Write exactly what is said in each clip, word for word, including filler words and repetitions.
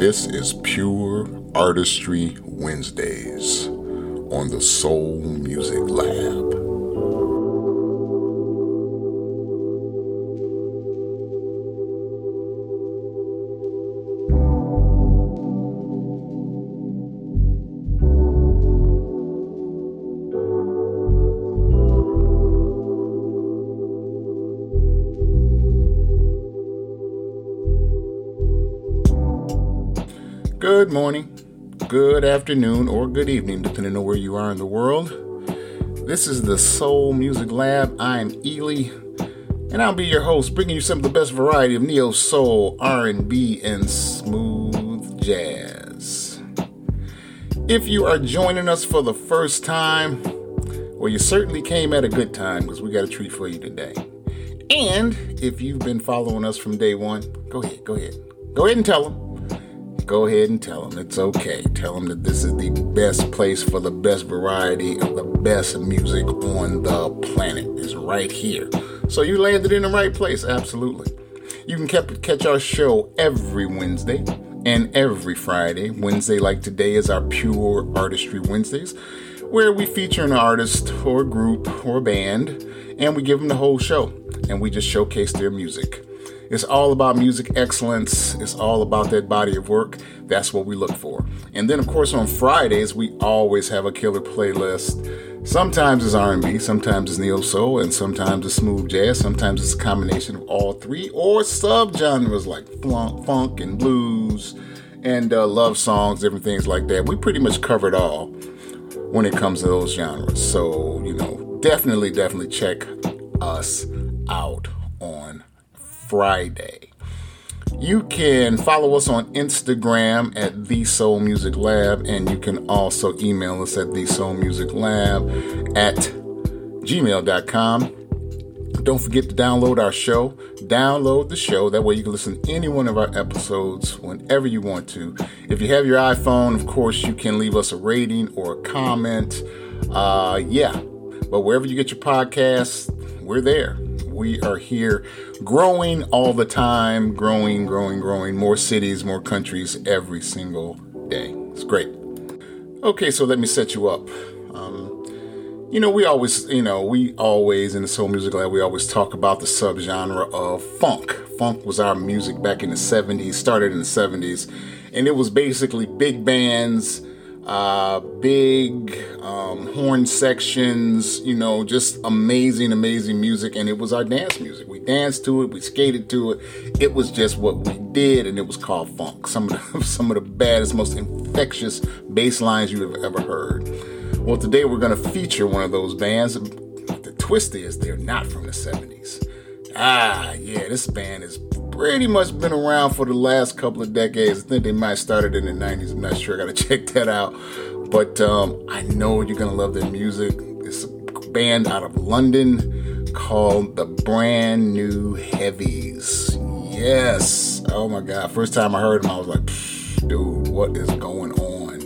This is Pure Artistry Wednesdays on the Soul Music Lab. Good morning, good afternoon, or good evening, depending on where you are in the world. This is the Soul Music Lab. I'm Ely, and I'll be your host, bringing you some of the best variety of neo soul, R and B, and smooth jazz. If you are joining us for the first time, well, you certainly came at a good time, because we got a treat for you today. And if you've been following us from day one, go ahead, go ahead, go ahead and tell them. Go ahead and tell them it's okay. Tell them that this is the best place for the best variety of the best music on the planet. It's right here. So you landed in the right place, absolutely. You can kept, catch our show every Wednesday and every Friday. Wednesday, like today, is our Pure Artistry Wednesdays, where we feature an artist or group or band, and we give them the whole show, and we just showcase their music. It's all about music excellence. It's all about that body of work. That's what we look for. And then, of course, on Fridays, we always have a killer playlist. Sometimes it's R and B, sometimes it's neo-soul, and sometimes it's smooth jazz. Sometimes it's a combination of all three, or subgenres like funk and blues and uh, love songs, different things like that. We pretty much cover it all when it comes to those genres. So, you know, definitely, definitely check us out on Friday. You can follow us on Instagram at The Soul Music Lab, and you can also email us at The Soul Music Lab at gmail dot com. Don't forget to download our show. Download the show. That way you can listen to any one of our episodes whenever you want to. If you have your iPhone, of course, you can leave us a rating or a comment. Uh, yeah. But wherever you get your podcasts, we're there. We are here, growing all the time, growing, growing, growing, more cities, more countries every single day. It's great. Okay, so let me set you up. Um, you know, we always, you know, we always in the Soul Music Lab, we always talk about the subgenre of funk. Funk was our music back in the seventies, started in the seventies, and it was basically big bands, uh, big um, horn sections, you know, just amazing, amazing music. And it was our dance music. We danced to it. We skated to it. It was just what we did. And it was called funk. Some of the, some of the baddest, most infectious bass lines you have ever heard. Well, today we're going to feature one of those bands. The twist is they're not from the seventies. Ah, yeah, this band has pretty much been around for the last couple of decades. I think they might have started in the nineties. I'm not sure. I got to check that out. But um, I know you're going to love their music. It's a band out of London called The Brand New Heavies. Yes. Oh, my God. First time I heard them, I was like, dude, what is going on?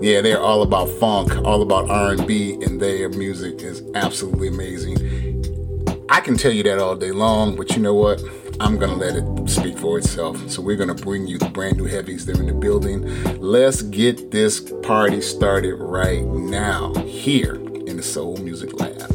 Yeah, they're all about funk, all about R and B, and their music is absolutely amazing. I can tell you that all day long, but you know what? I'm going to let it speak for itself. So we're going to bring you the Brand New Heavies. They're in the building. Let's get this party started right now here in the Soul Music Lab.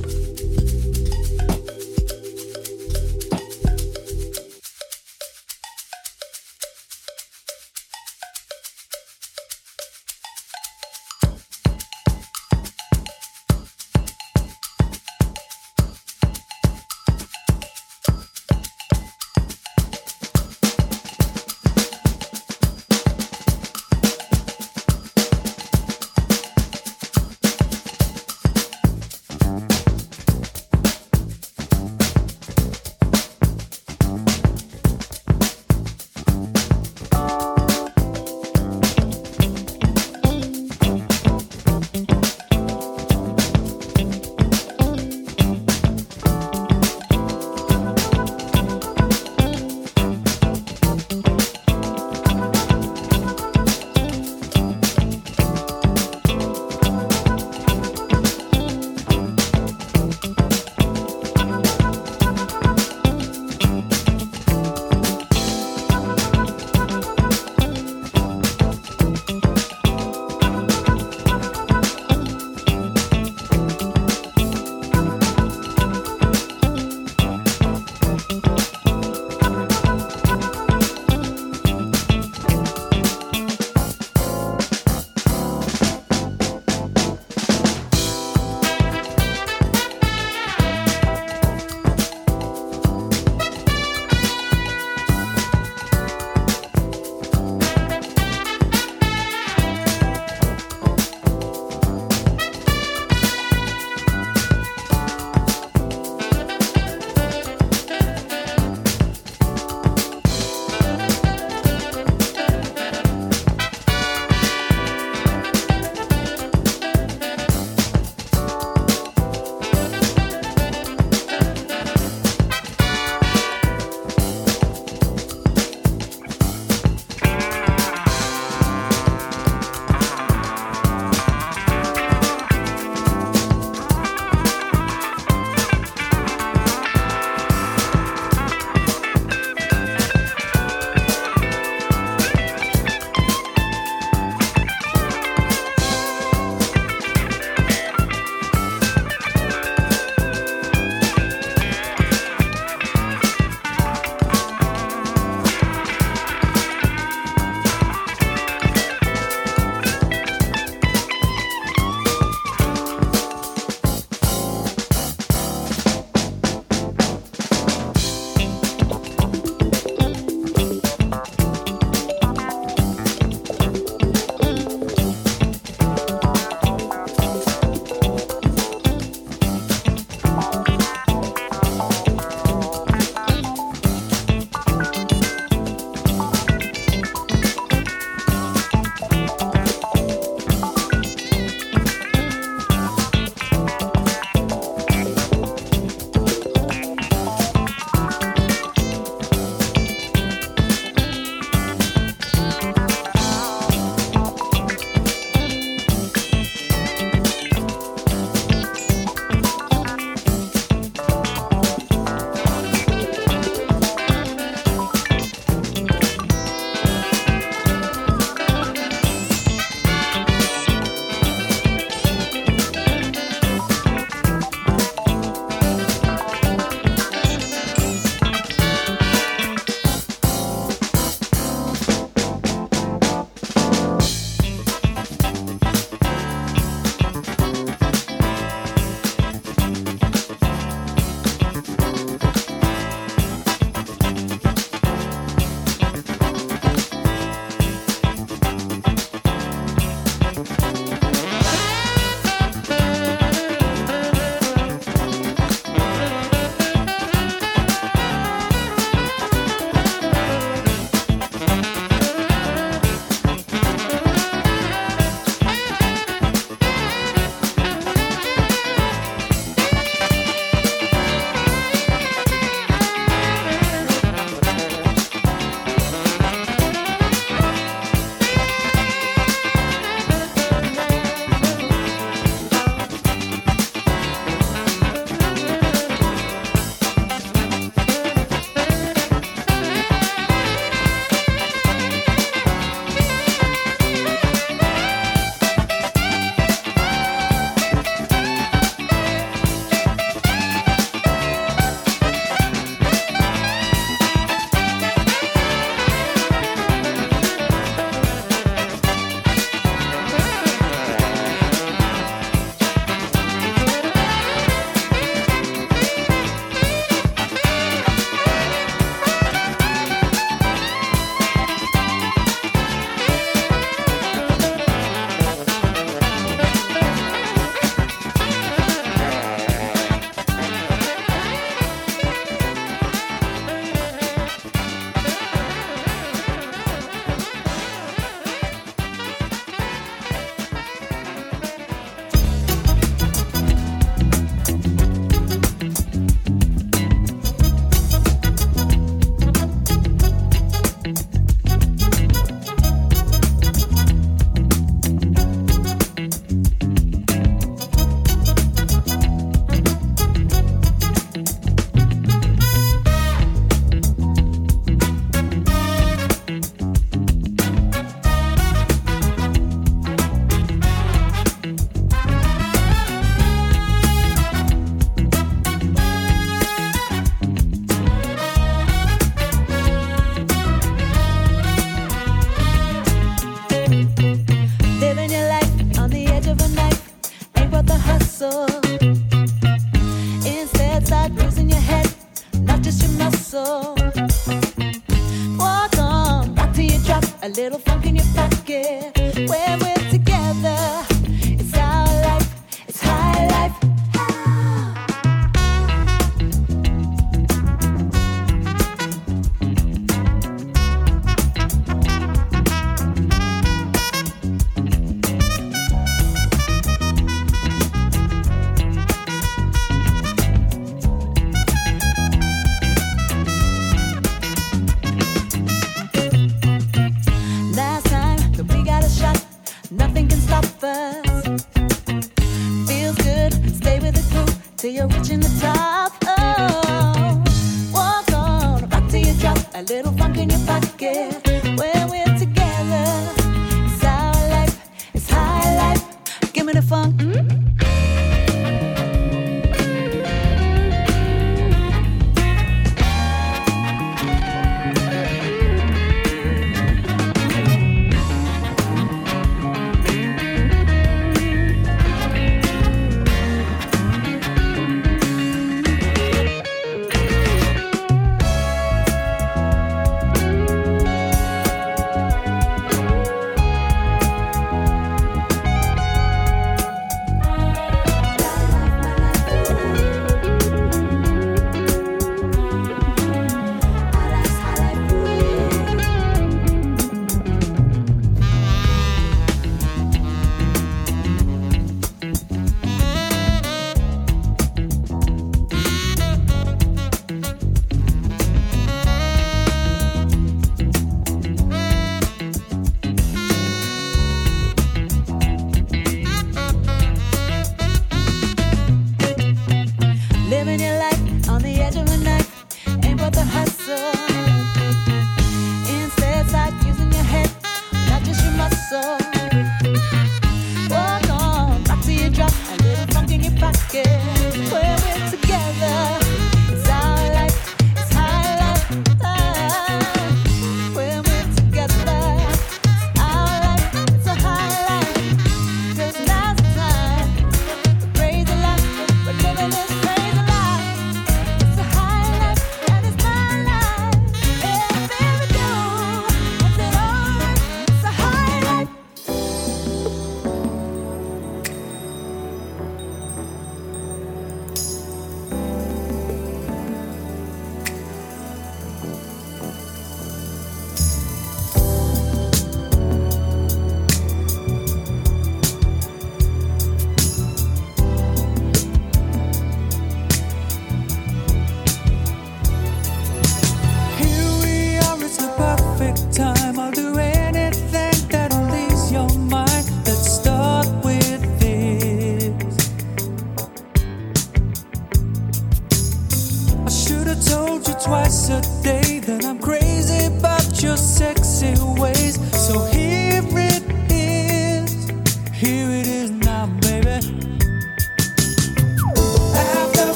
little funk in your pocket. When we're together, it's our life, it's high life. You're reaching the top, oh, walk on, a rock till you drop, a little funk in your pocket. When we're together, it's our life, it's high life, give me the funk, mm-hmm.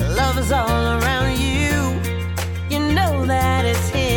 Love is all around you. You know that it's here.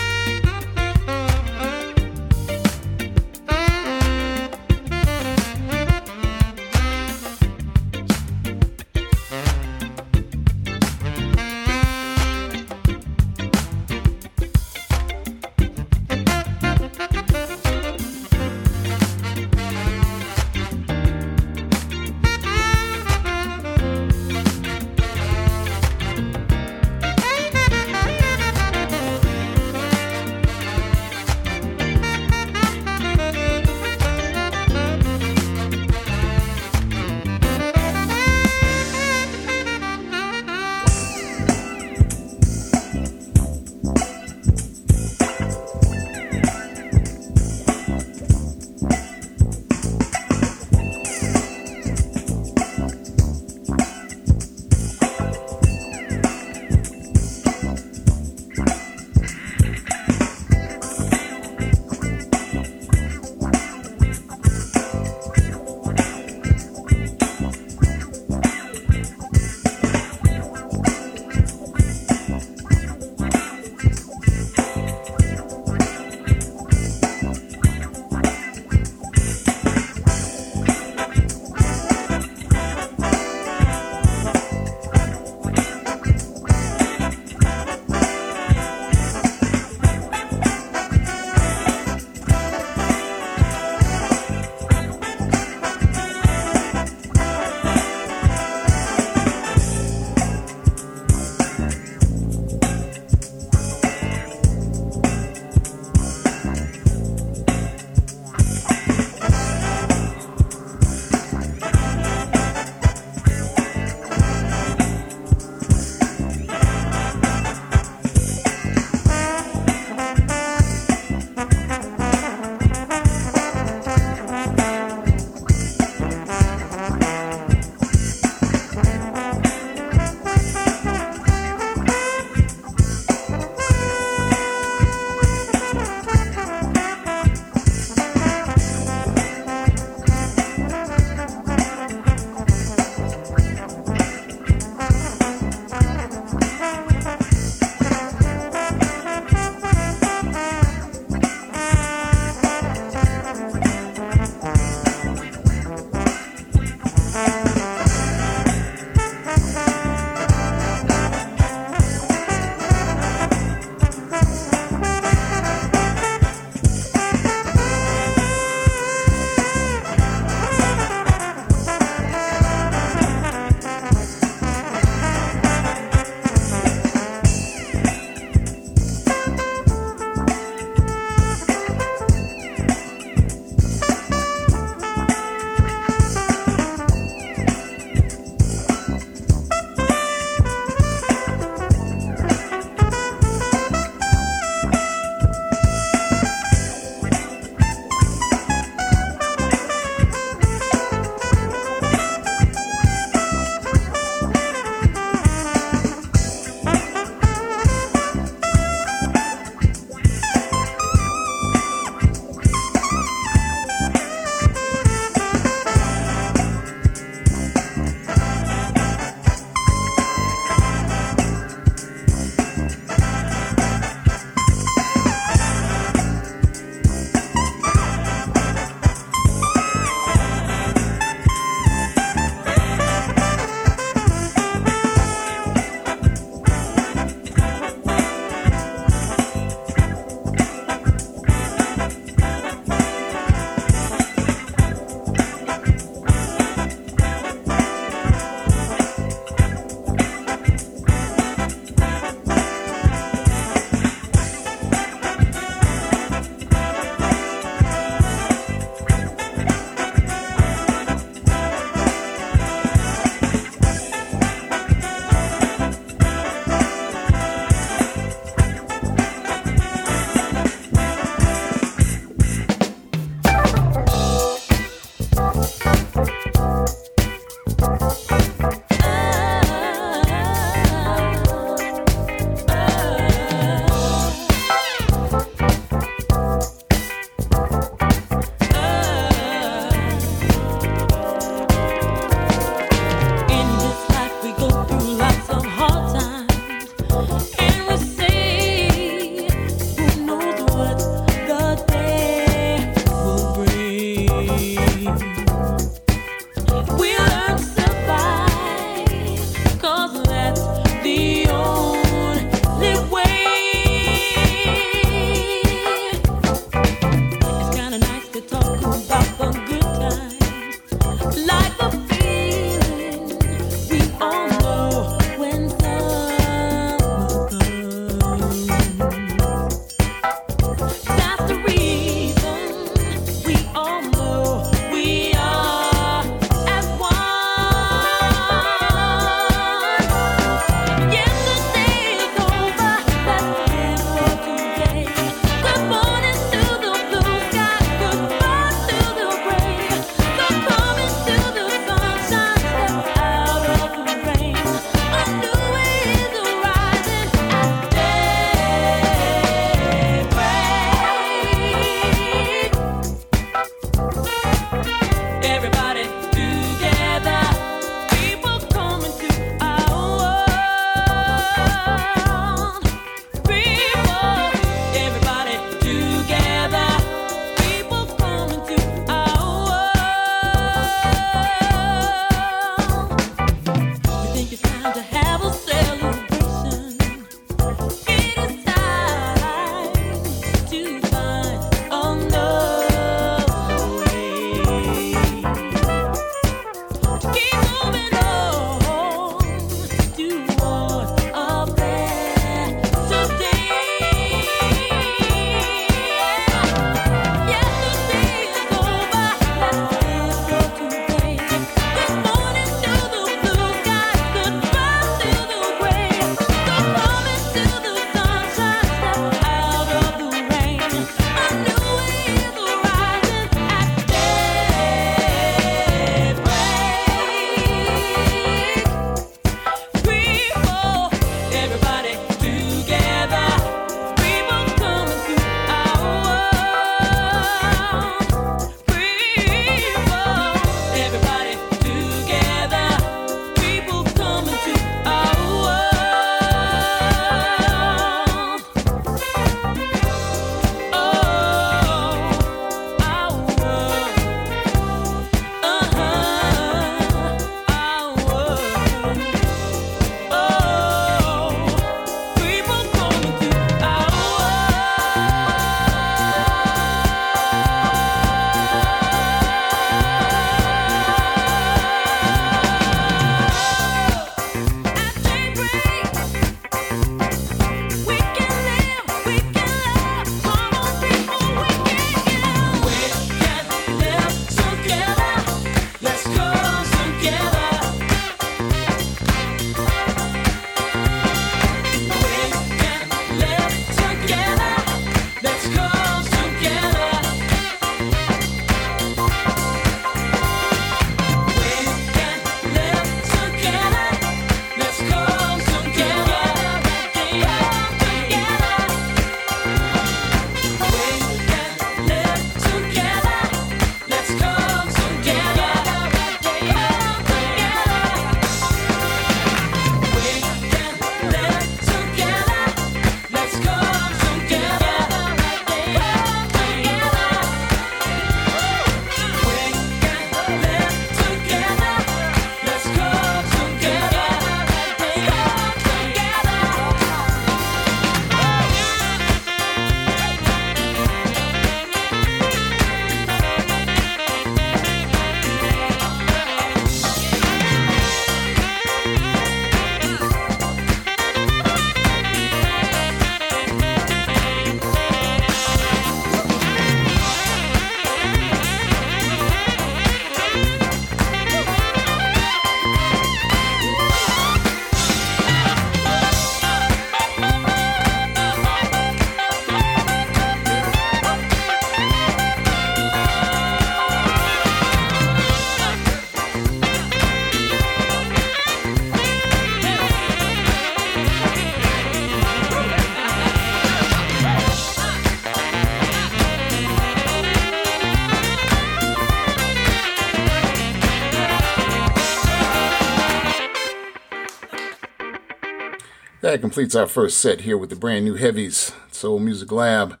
That completes our first set here with the Brand New Heavies, Soul Music Lab. We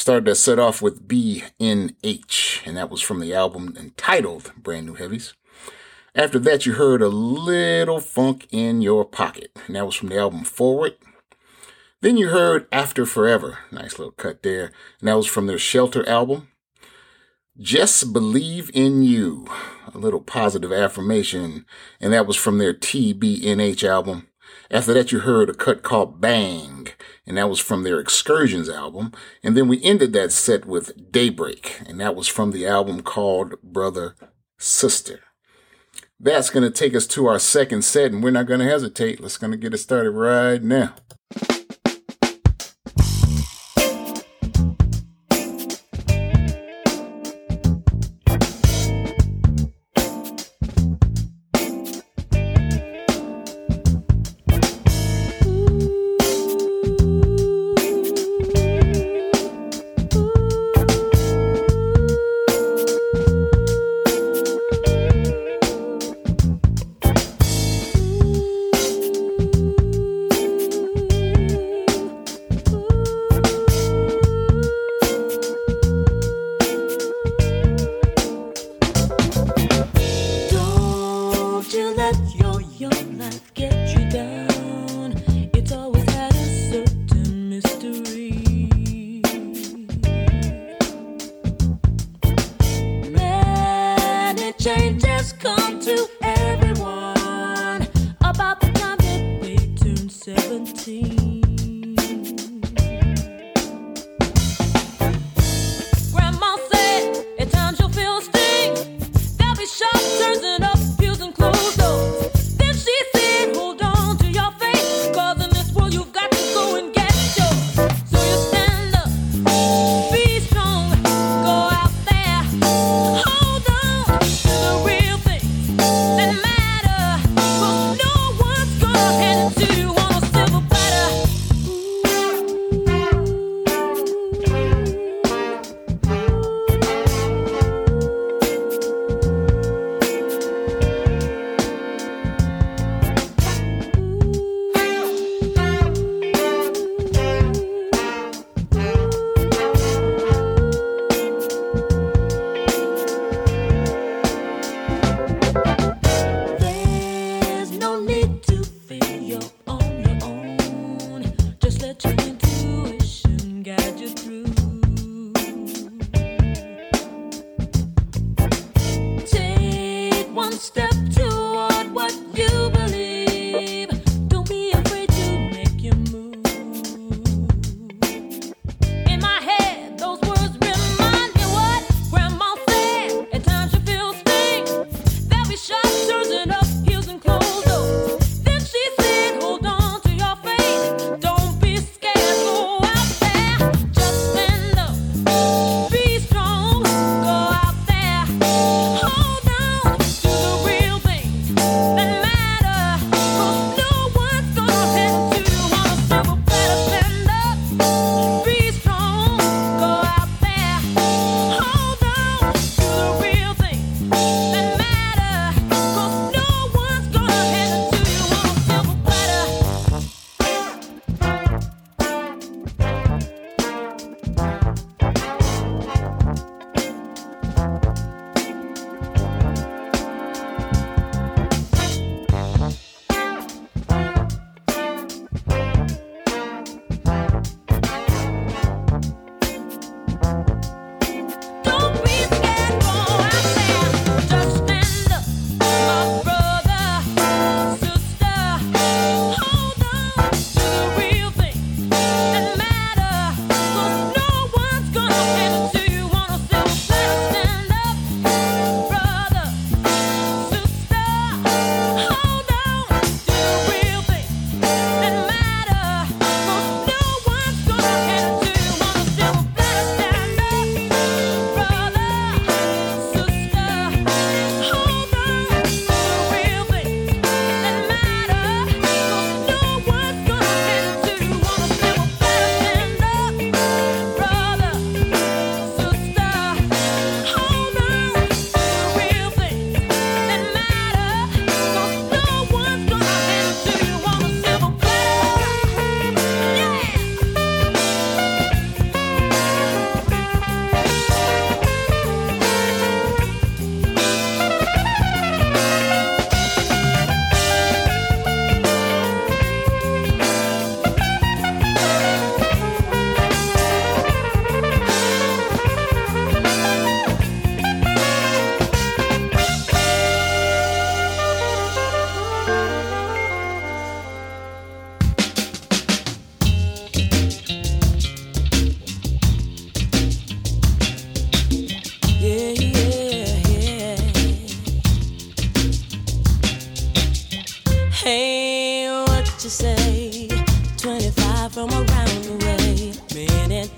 started that set off with B N H, and that was from the album entitled Brand New Heavies. After that, you heard A Little Funk in Your Pocket, and that was from the album Forward. Then you heard After Forever, nice little cut there, and that was from their Shelter album. Just Believe in You, a little positive affirmation, and that was from their T B N H album. After that, you heard a cut called Bang, and that was from their Excursions album. And then we ended that set with Daybreak, and that was from the album called Brother Sister. That's going to take us to our second set, and we're not going to hesitate. Let's going to get it started right now. Thing.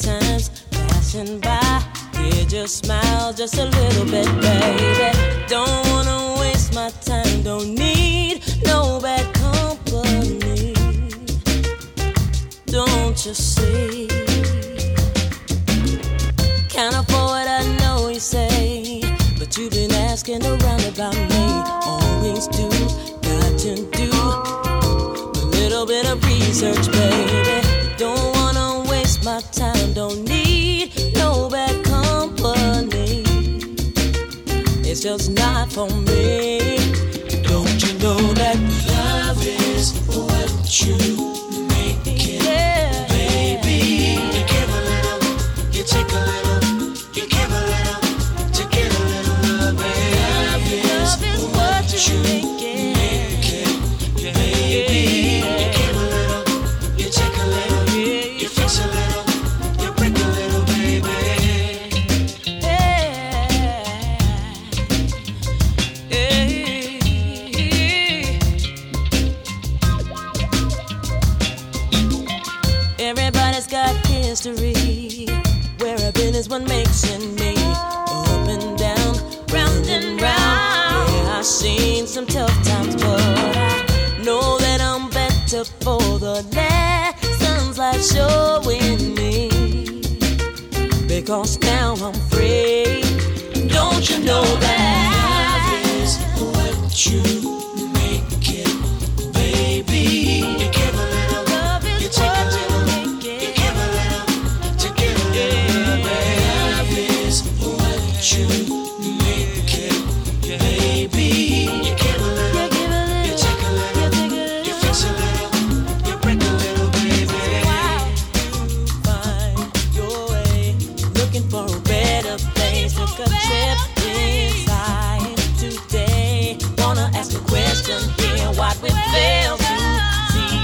times passing by. Did you smile just a little bit, baby? Don't wanna waste my time, don't need no bad company. Don't you see? Can't afford, I know you say, but you've been asking around about me. Always do, got to do a little bit of research, baby. Don't wanna waste my time, don't need no bad company. It's just not for me. Don't you know that love is what you make it, yeah, baby? You give a little, you take a little, you give a little, to get a little love, baby. Love is, love is what, what you make it, make it, yeah, baby. Yeah. You give a little, you take a little. Fix a little, you break a little, baby. Yeah. Yeah. Everybody's got history. Where I've been is what makes it me. Up and down, round and round. Yeah, I've seen some tough times, but I know that I'm better for the last. Like showing me, because now I'm free. Don't you know that love is what you make it, baby? You give a little, love is you take a little, you, you give a little, to give a little, baby. Love is what you make it, baby. You give a little, you, give a little, you take a little, you, a little, you fix a little. Took a trip inside today. Wanna ask a question here, what we fail to see,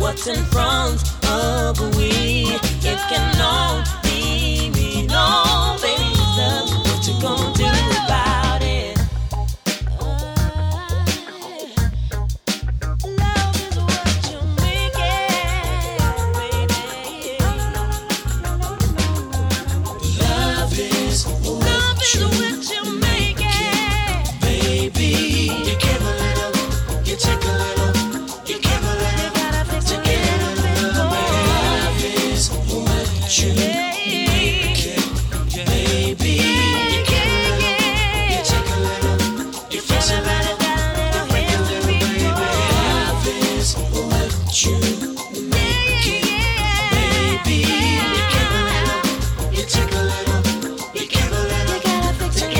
what's in front of we. It can all be me, no baby, love, what you gonna do about it? Take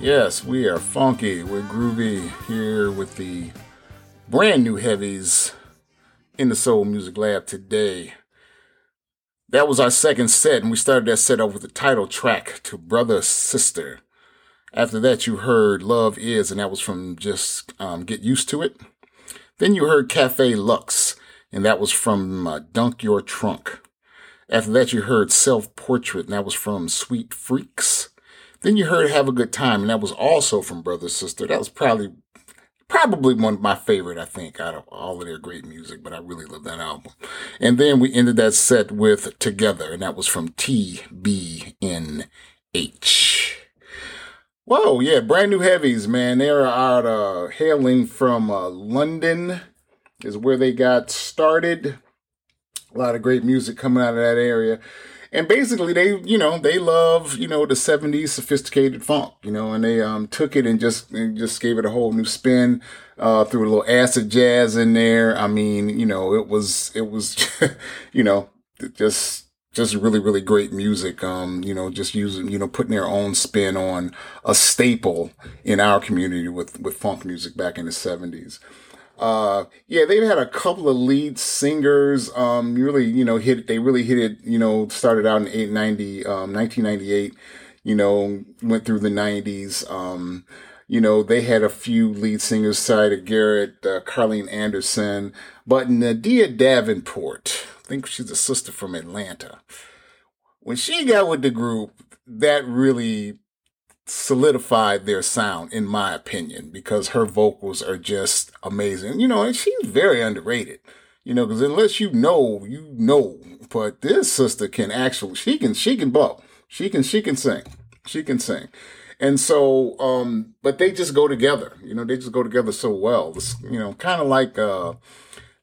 Yes, we are funky, we're groovy here with the brand new heavies in the Soul Music Lab today. That was our second set, and we started that set off with the title track to Brother Sister. After that, you heard Love Is, and that was from just um, Get Used to It. Then you heard Cafe Lux, and that was from uh, Dunk Your Trunk. After that, you heard Self Portrait, and that was from Sweet Freaks. Then you heard Have a Good Time, and that was also from Brother Sister. That was probably probably one of my favorite, I think, out of all of their great music, but I really love that album. And then we ended that set with Together, and that was from T B N H. Whoa, yeah, brand new heavies, man. They are out uh, hailing from uh, London is where they got started. A lot of great music coming out of that area. And basically, they, you know, they love, you know, the seventies sophisticated funk, you know, and they um, took it and just and just gave it a whole new spin, uh, threw a little acid jazz in there. I mean, you know, it was, it was, you know, just, just really, really great music, um, you know, just using, you know, putting their own spin on a staple in our community with, with funk music back in the seventies. Uh, yeah, they've had a couple of lead singers, um, really, you know, hit, they really hit it, you know, started out in eight ninety, um, nineteen ninety-eight, you know, went through the nineties, um, you know, they had a few lead singers, Siedah Garrett, uh, Carleen Anderson, but N'Dea Davenport, I think she's a sister from Atlanta. When she got with the group, that really solidified their sound, in my opinion, because her vocals are just amazing, you know, and she's very underrated, you know, because unless you know, you know, but this sister can actually, she can, she can bop, she can, she can sing, she can sing. And so, um, but they just go together, you know, they just go together so well. It's, you know, kind of like uh,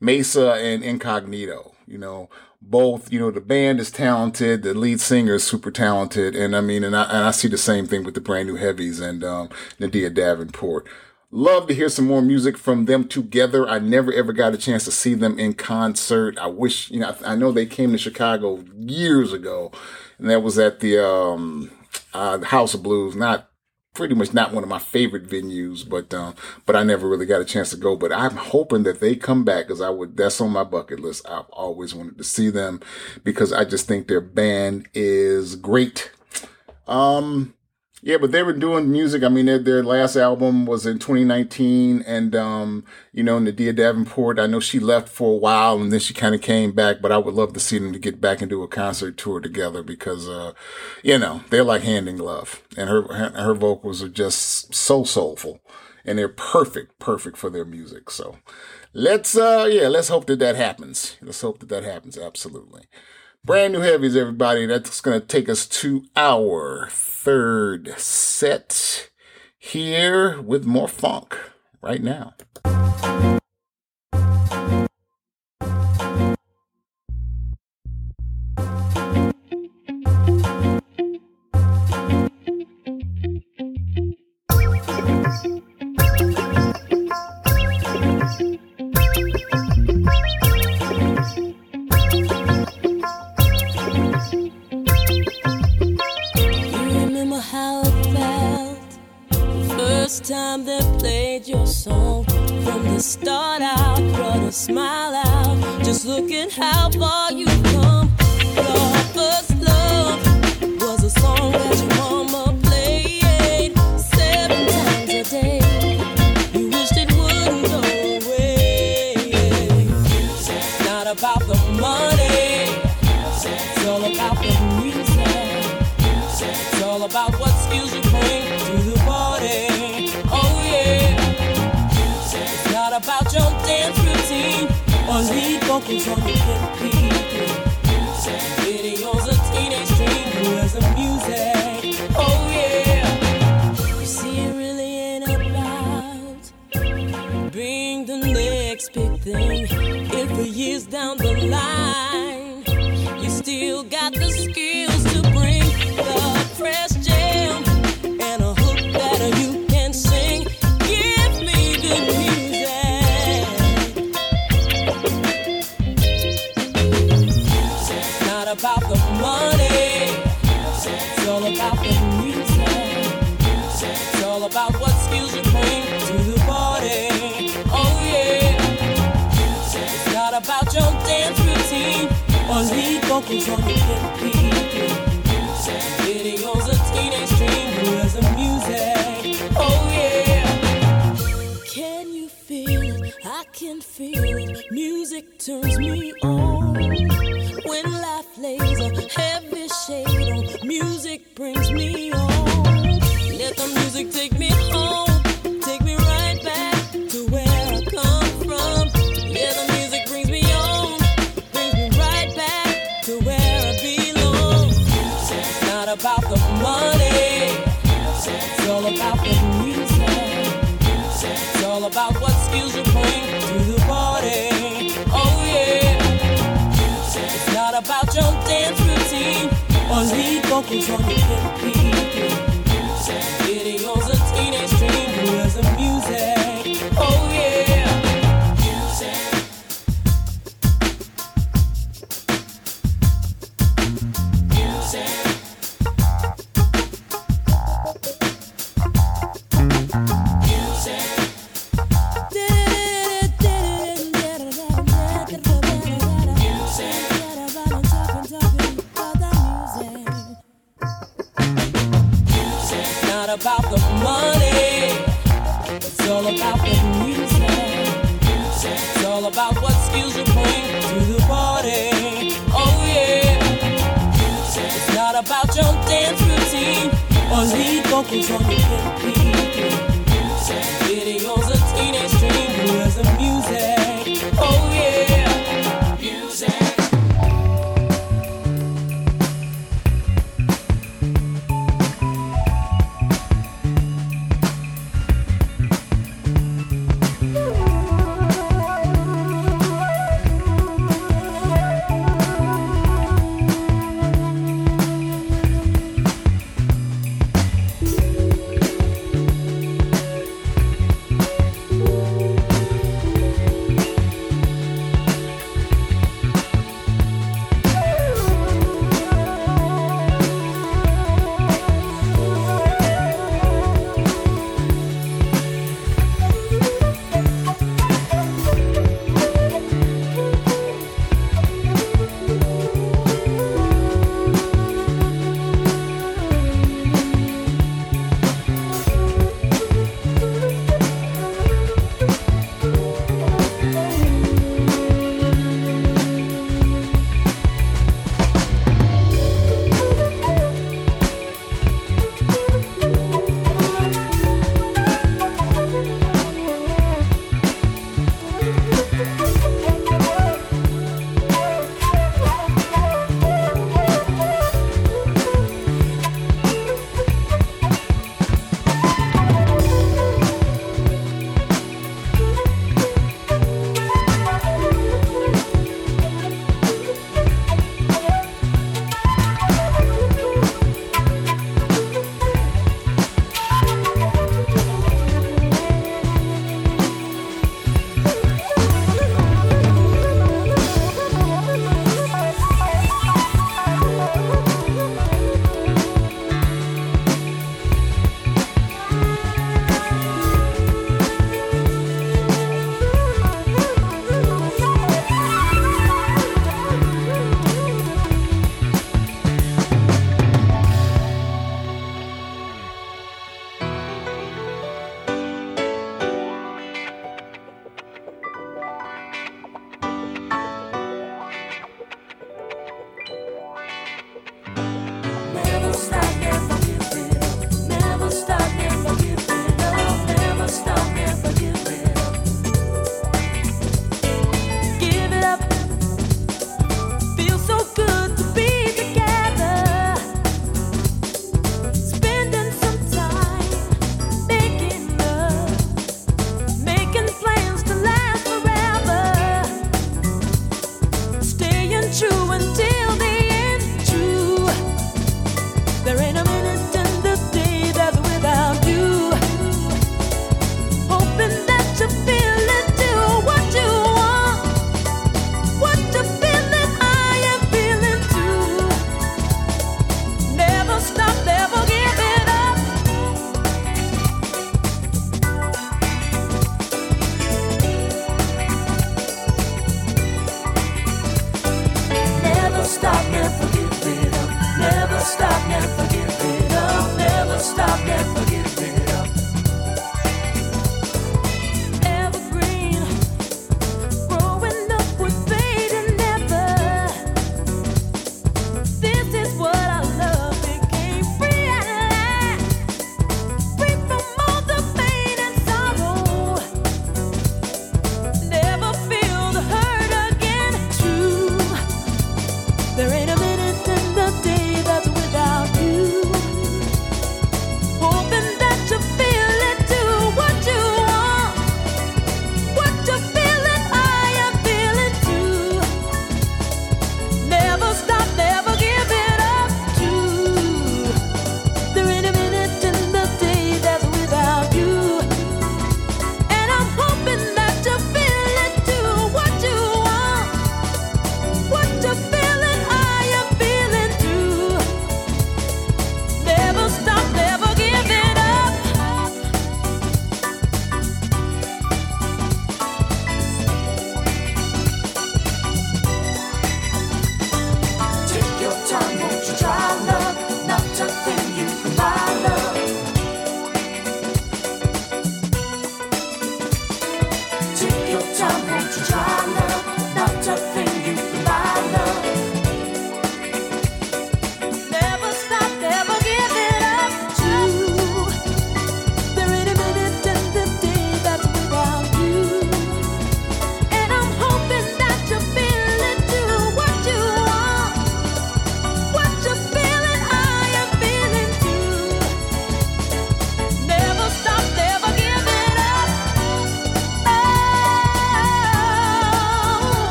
Mesa and Incognito, you know. Both, you know, the band is talented, the lead singer is super talented, and I mean, and I, and I see the same thing with the brand new heavies and um, N'Dea Davenport. Love to hear some more music from them together. I never ever got a chance to see them in concert. I wish, you know, I, I know they came to Chicago years ago, and that was at the um, uh, House of Blues, not pretty much not one of my favorite venues, but um, but I never really got a chance to go. But I'm hoping that they come back because I would. That's on my bucket list. I've always wanted to see them because I just think their band is great. Um, yeah, but they were doing music. I mean, their, their last album was in twenty nineteen, and um, you know, N'Dea Davenport. I know she left for a while, and then she kind of came back. But I would love to see them to get back and do a concert tour together because, uh, you know, they're like hand in glove, and her her vocals are just so soulful, and they're perfect, perfect for their music. So let's, uh, yeah, let's hope that that happens. Let's hope that that happens. Absolutely. Brand new heavies, everybody. That's going to take us to our third set here with more funk right now. Time they played your song from the start out, brought a smile out. Just look at how far you've come. Your first love was a song that your mama played seven times a day. You wished it wouldn't go away. It's not about the money, it's all about the music. It's all about what skills you bring to the party. About your dance routine or lead vocals on your hip-beat. Videos of teenage dream who has the music, oh yeah. You see it really ain't about being the next big thing. If the years down the line you still got the skills to bring the fresh jam and a hook that you can sing. Give me good music. About the money, it's all about the music. What about your dance routine? Only focus on the people. Videos of teenage dreams of music. Oh yeah. Can you feel it? I can feel it. Music turns me on. When life lays a heavy shade on, music brings me on. Let the music take me home. About the money, it's all about the music, it's all about what skills you bring to the party, oh yeah, it's not about your dance routine, only focus on the people, videos of teenage dreams, where's the music, oh yeah.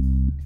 Oh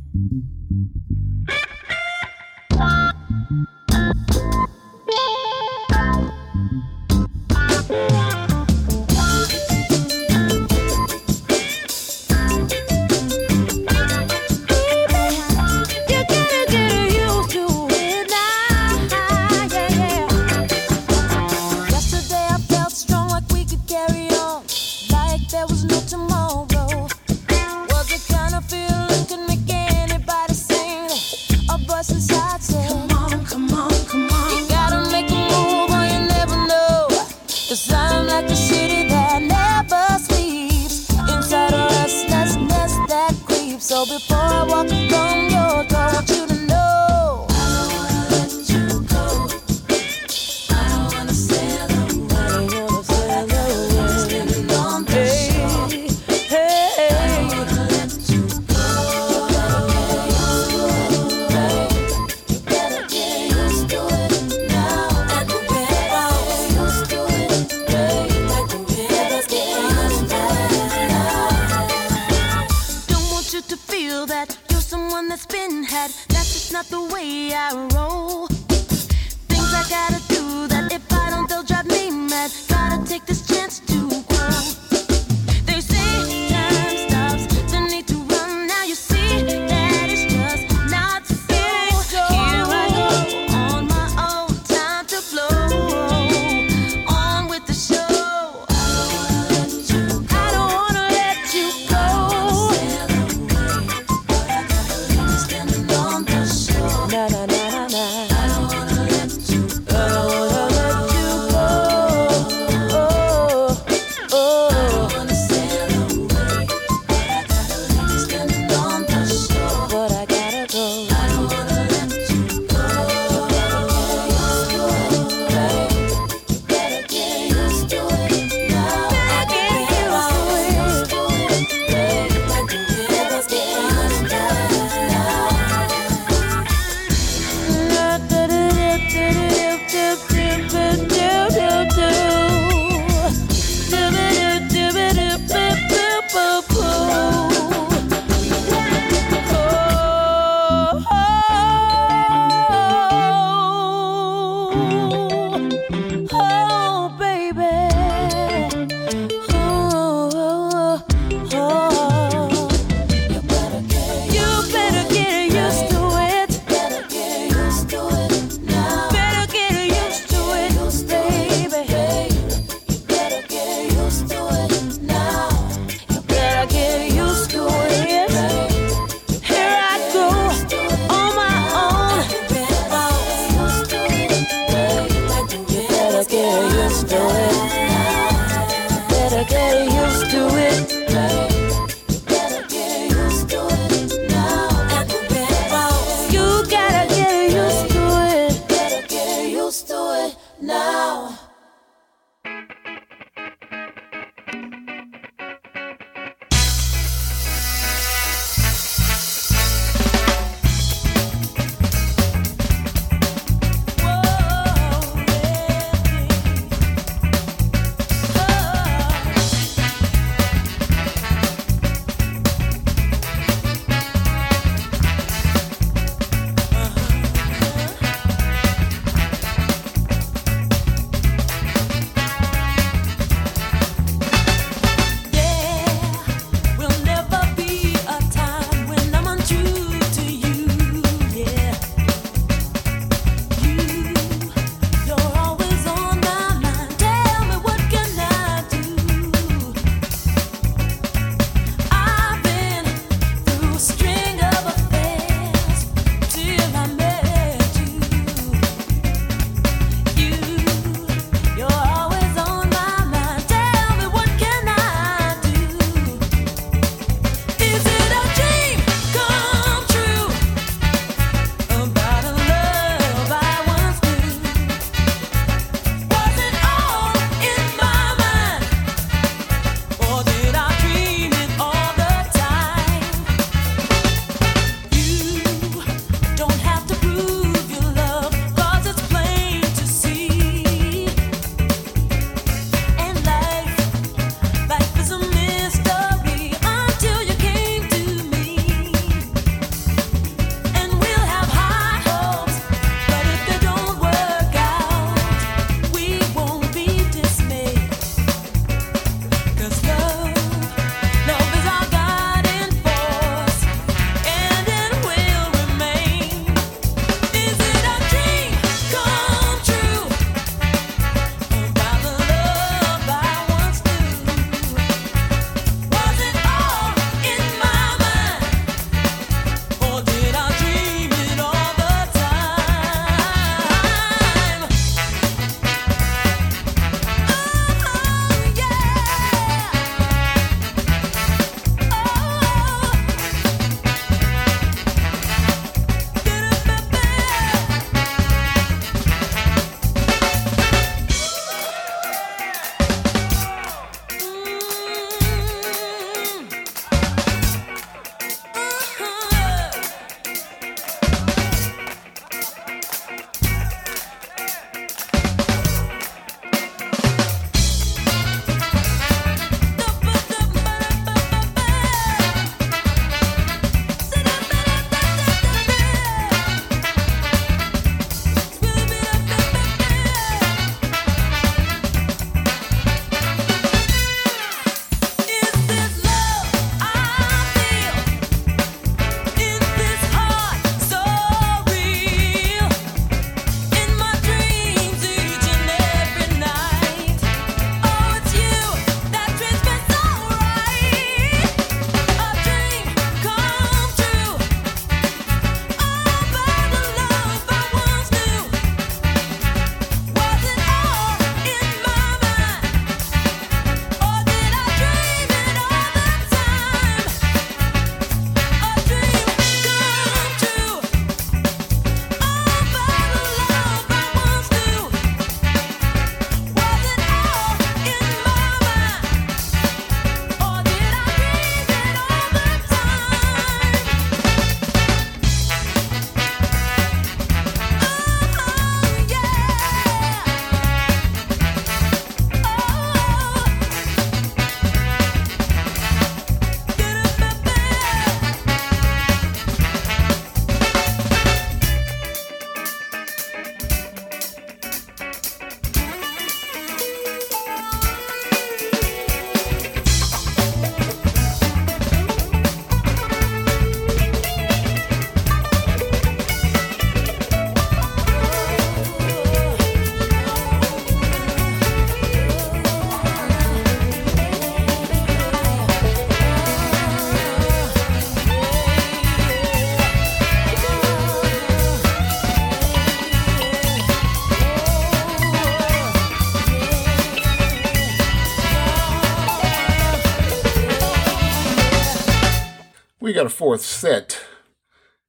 got a fourth set,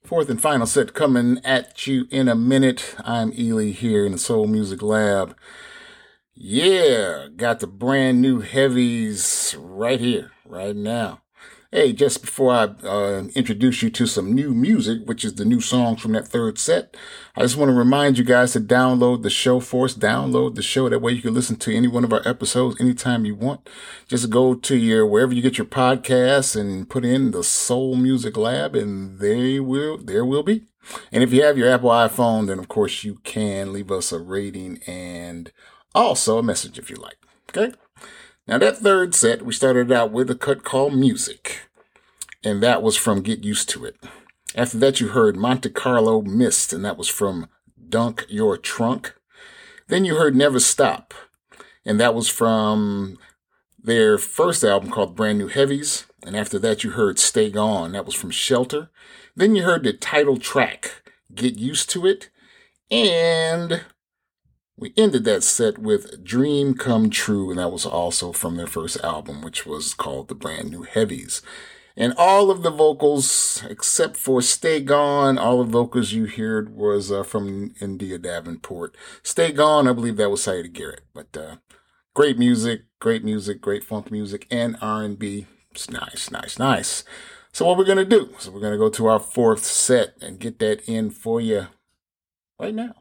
fourth and final set coming at you in a minute. I'm Ely here in the Soul Music Lab. Yeah, got the brand new heavies right here, right now. Hey, just before I uh, introduce you to some new music, which is the new songs from that third set, I just want to remind you guys to download the show for us. Download the show. That way you can listen to any one of our episodes anytime you want. Just go to your wherever you get your podcasts and put in the Soul Music Lab, and they will there will be. And if you have your Apple iPhone, then of course you can leave us a rating and also a message if you like. Okay? Now that third set, we started out with a cut called Music. And that was from Get Used to It. After that, you heard Monte Carlo Mist. And that was from Dunk Your Trunk. Then you heard Never Stop. And that was from their first album called Brand New Heavies. And after that, you heard Stay Gone. That was from Shelter. Then you heard the title track, Get Used to It. And we ended that set with Dream Come True, and that was also from their first album, which was called The Brand New Heavies. And all of the vocals, except for Stay Gone, all the vocals you heard was uh, from N'Dea Davenport. Stay Gone, I believe that was Siedah Garrett. But uh, great music, great music, great funk music, and R and B. It's nice, nice, nice. So what we're going to do, so we're going to go to our fourth set and get that in for you right now.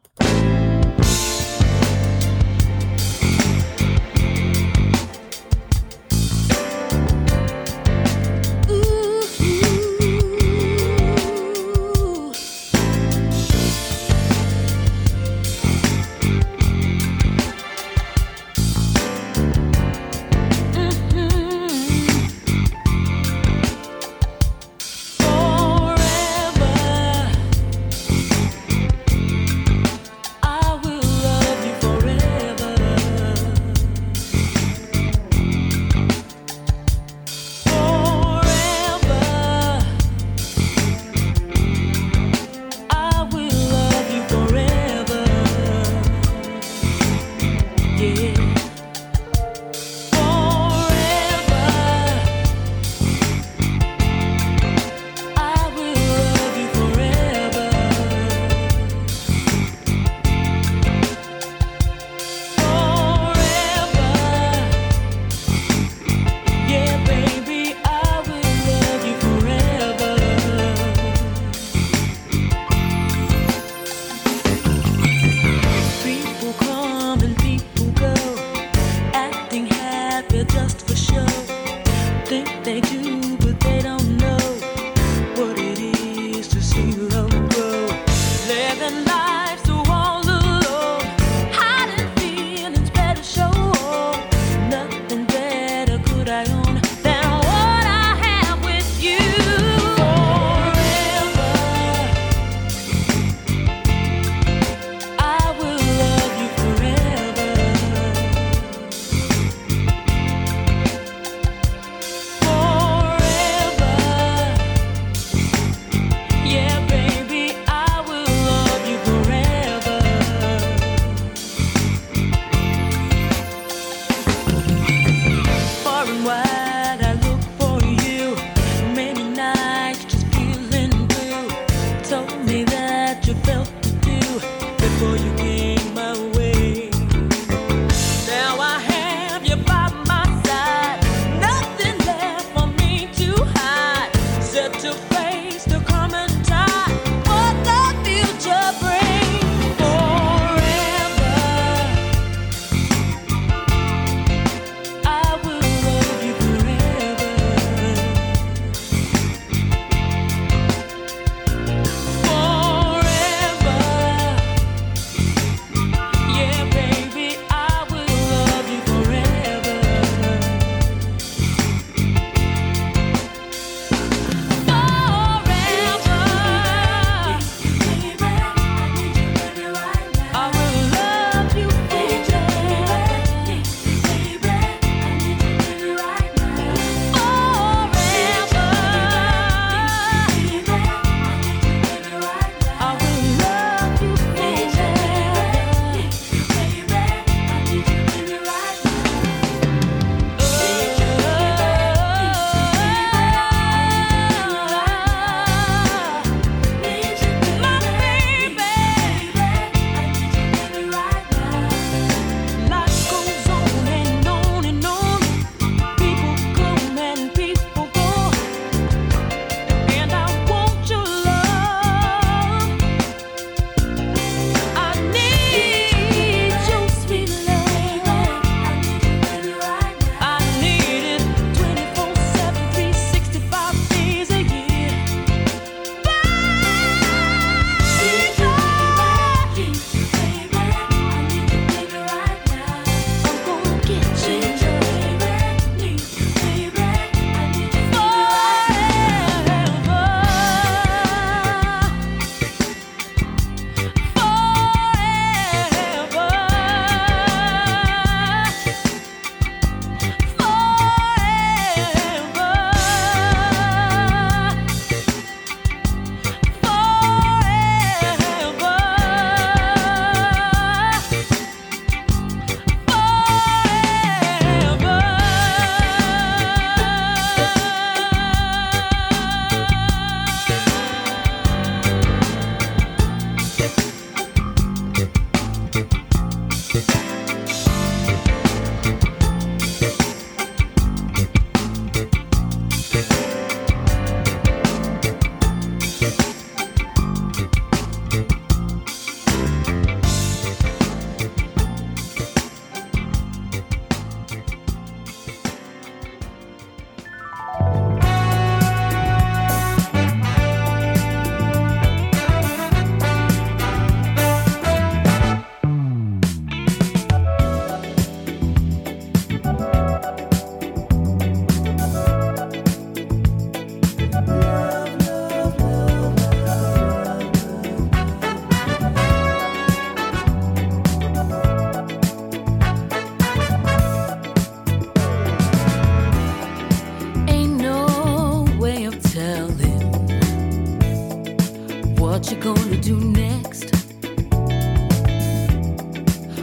what you gonna do next?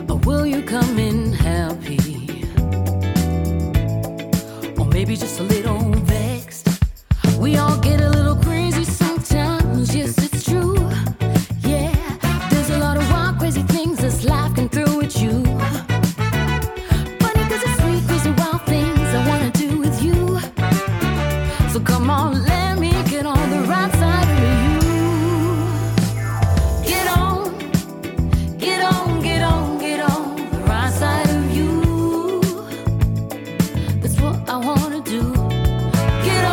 Or will you come in happy? Or maybe just a little vexed? We all get a little crazy sometimes, yes, it's true. Yeah, there's a lot of wild, crazy things this life can throw at you. Funny 'cause it's sweet, crazy, wild things I wanna do with you. So come on, let me get on the right side of you. I wanna do. Get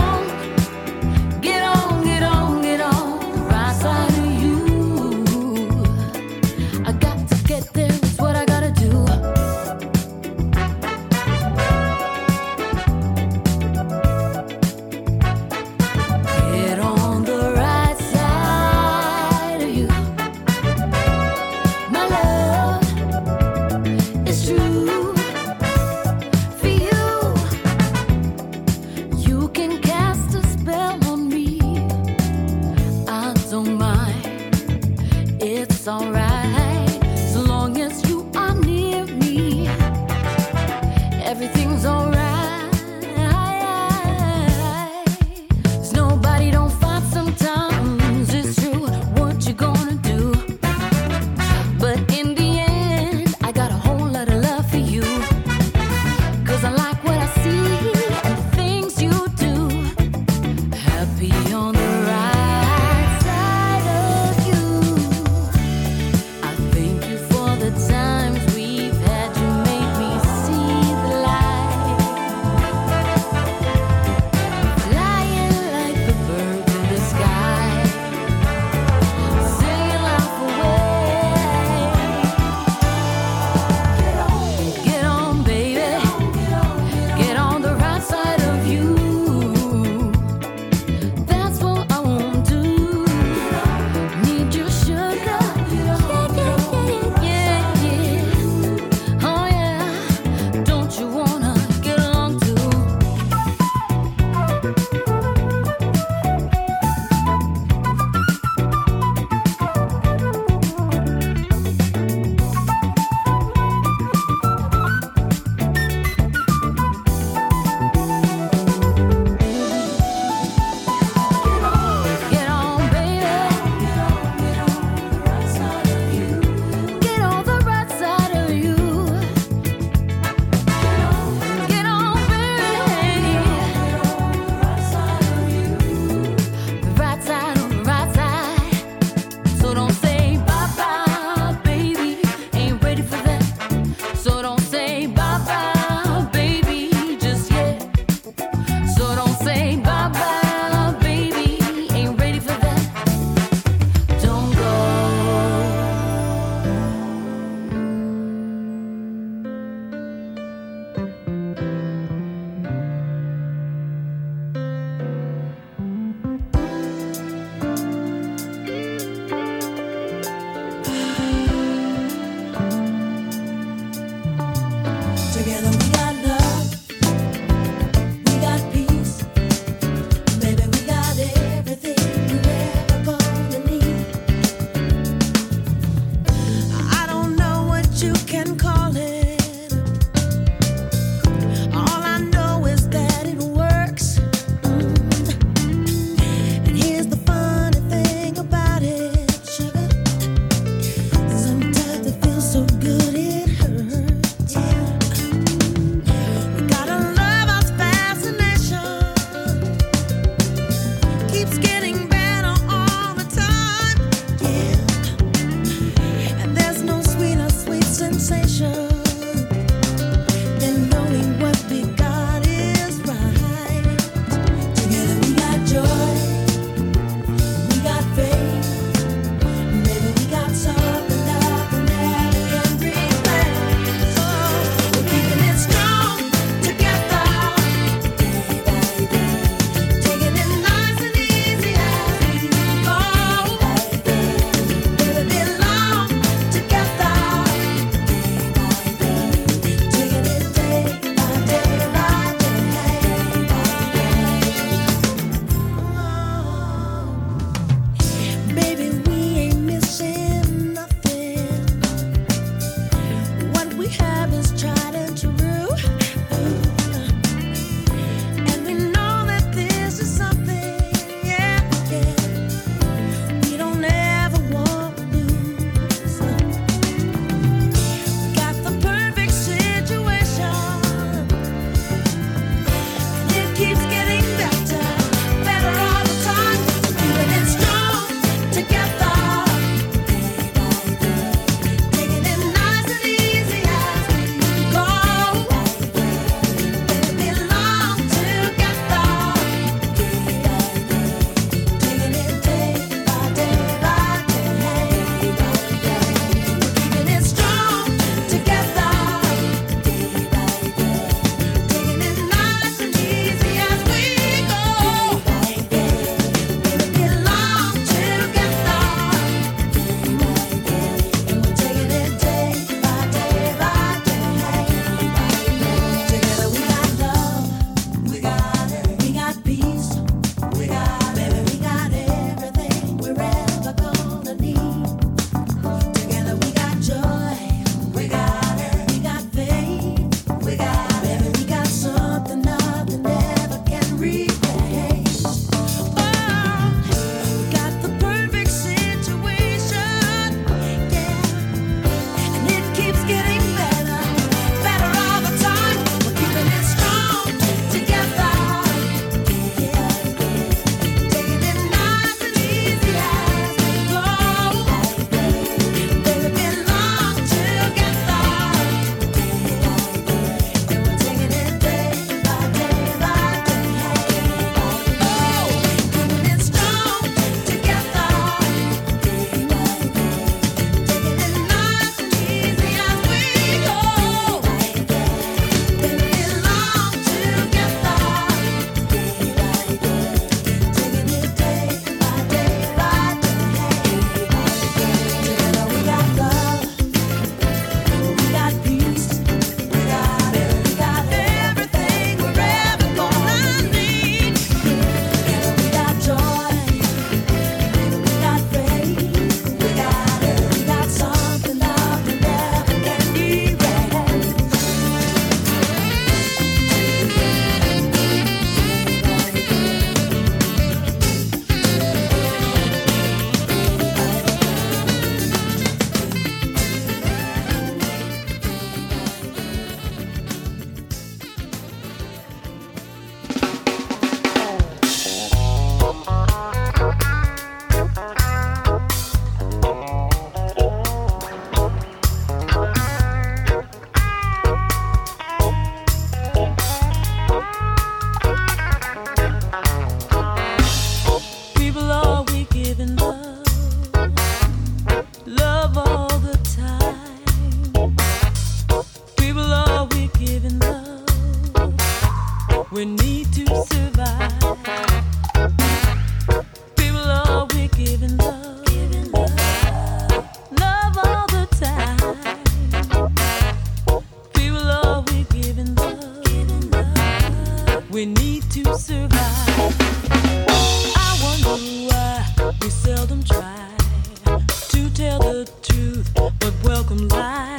seldom try to tell the truth, but welcome lies.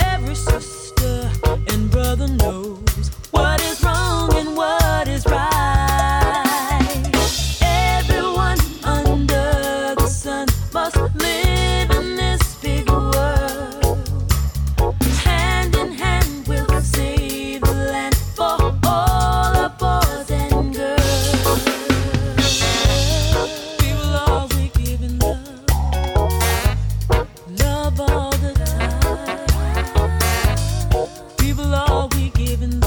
Every sister and brother knows what is wrong and what is right. Everyone under the sun must live in this big world. Hand in hand we'll save the land for all the boys and girls. We will always be giving love, love all the time. We will all be giving love.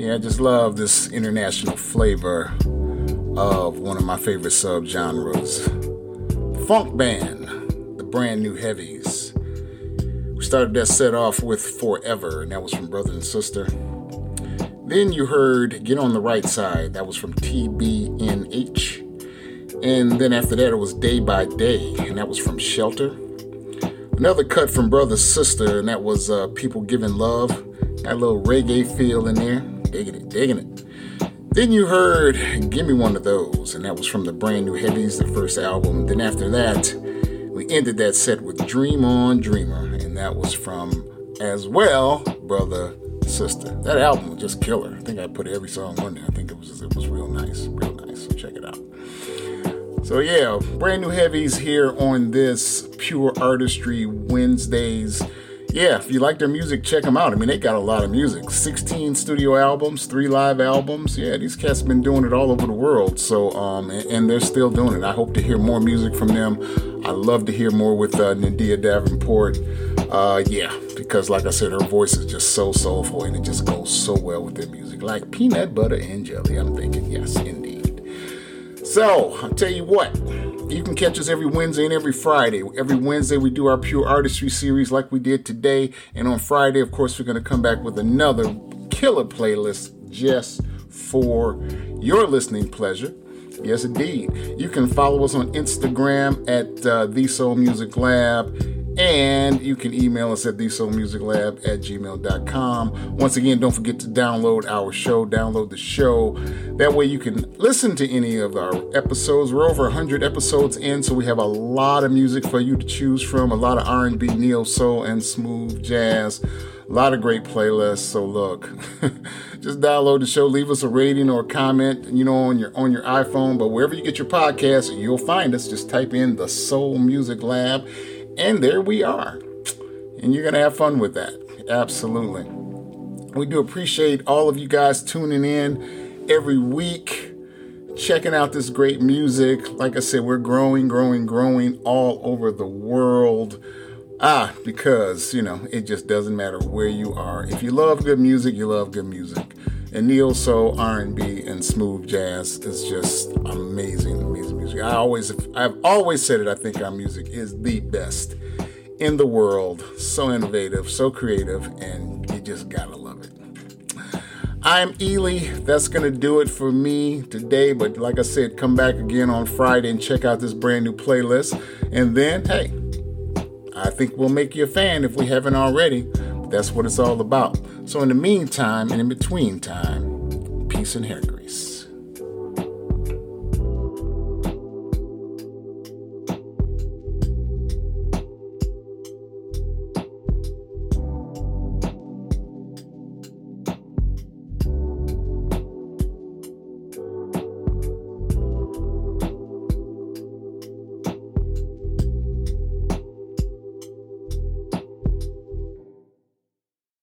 Yeah, I just love this international flavor of one of my favorite subgenres. Funk band, The Brand New Heavies. We started that set off with Forever, and that was from Brother and Sister. Then you heard Get on the Right Side, that was from T B N H. And then after that it was Day by Day, and that was from Shelter. Another cut from Brother Sister, and that was uh, People Giving Love. Got a little reggae feel in there. Digging it, digging it. Then you heard Give Me One of Those, and that was from the Brand New Heavies, the first album. Then after that, we ended that set with Dream On Dreamer, and that was from, as well, Brother Sister. That album was just killer. I think I put every song on there. I think it was just, it was real nice, real nice. So check it out. So yeah, Brand New Heavies here on this Pure Artistry Wednesdays. Yeah, if you like their music, check them out. I mean, they got a lot of music. sixteen studio albums, three live albums. Yeah, these cats have been doing it all over the world. So, um, and, and they're still doing it. I hope to hear more music from them. I love to hear more with uh, N'Dea Davenport. Uh, yeah, because like I said, her voice is just so soulful and it just goes so well with their music. Like peanut butter and jelly, I'm thinking. Yes, indeed. So, I'll tell you what. You can catch us every Wednesday and every Friday. Every Wednesday, we do our Pure Artistry series like we did today. And on Friday, of course, we're going to come back with another killer playlist just for your listening pleasure. Yes, indeed. You can follow us on Instagram at uh, The Soul Music Lab. And you can email us at the soul music lab at gmail dot com. Once again, don't forget to download our show. Download the show. That way you can listen to any of our episodes. We're over one hundred episodes in, so we have a lot of music for you to choose from. A lot of R and B, neo soul, and smooth jazz. A lot of great playlists. So look, just download the show. Leave us a rating or a comment, you know, on your on your iPhone. But wherever you get your podcast, you'll find us. Just type in The Soul Music Lab. And there we are. And you're going to have fun with that. Absolutely. We do appreciate all of you guys tuning in every week, checking out this great music. Like I said, we're growing, growing, growing all over the world. Ah, because, you know, it just doesn't matter where you are. If you love good music, you love good music. And neo soul, R and B, and smooth jazz is just amazing, amazing music. I always, I've always said it. I think our music is the best in the world. So innovative, so creative, and you just gotta love it. I'm Ely. That's gonna do it for me today. But like I said, come back again on Friday and check out this brand new playlist. And then, hey, I think we'll make you a fan if we haven't already. That's what it's all about. So in the meantime, and in between time, peace and hair grease.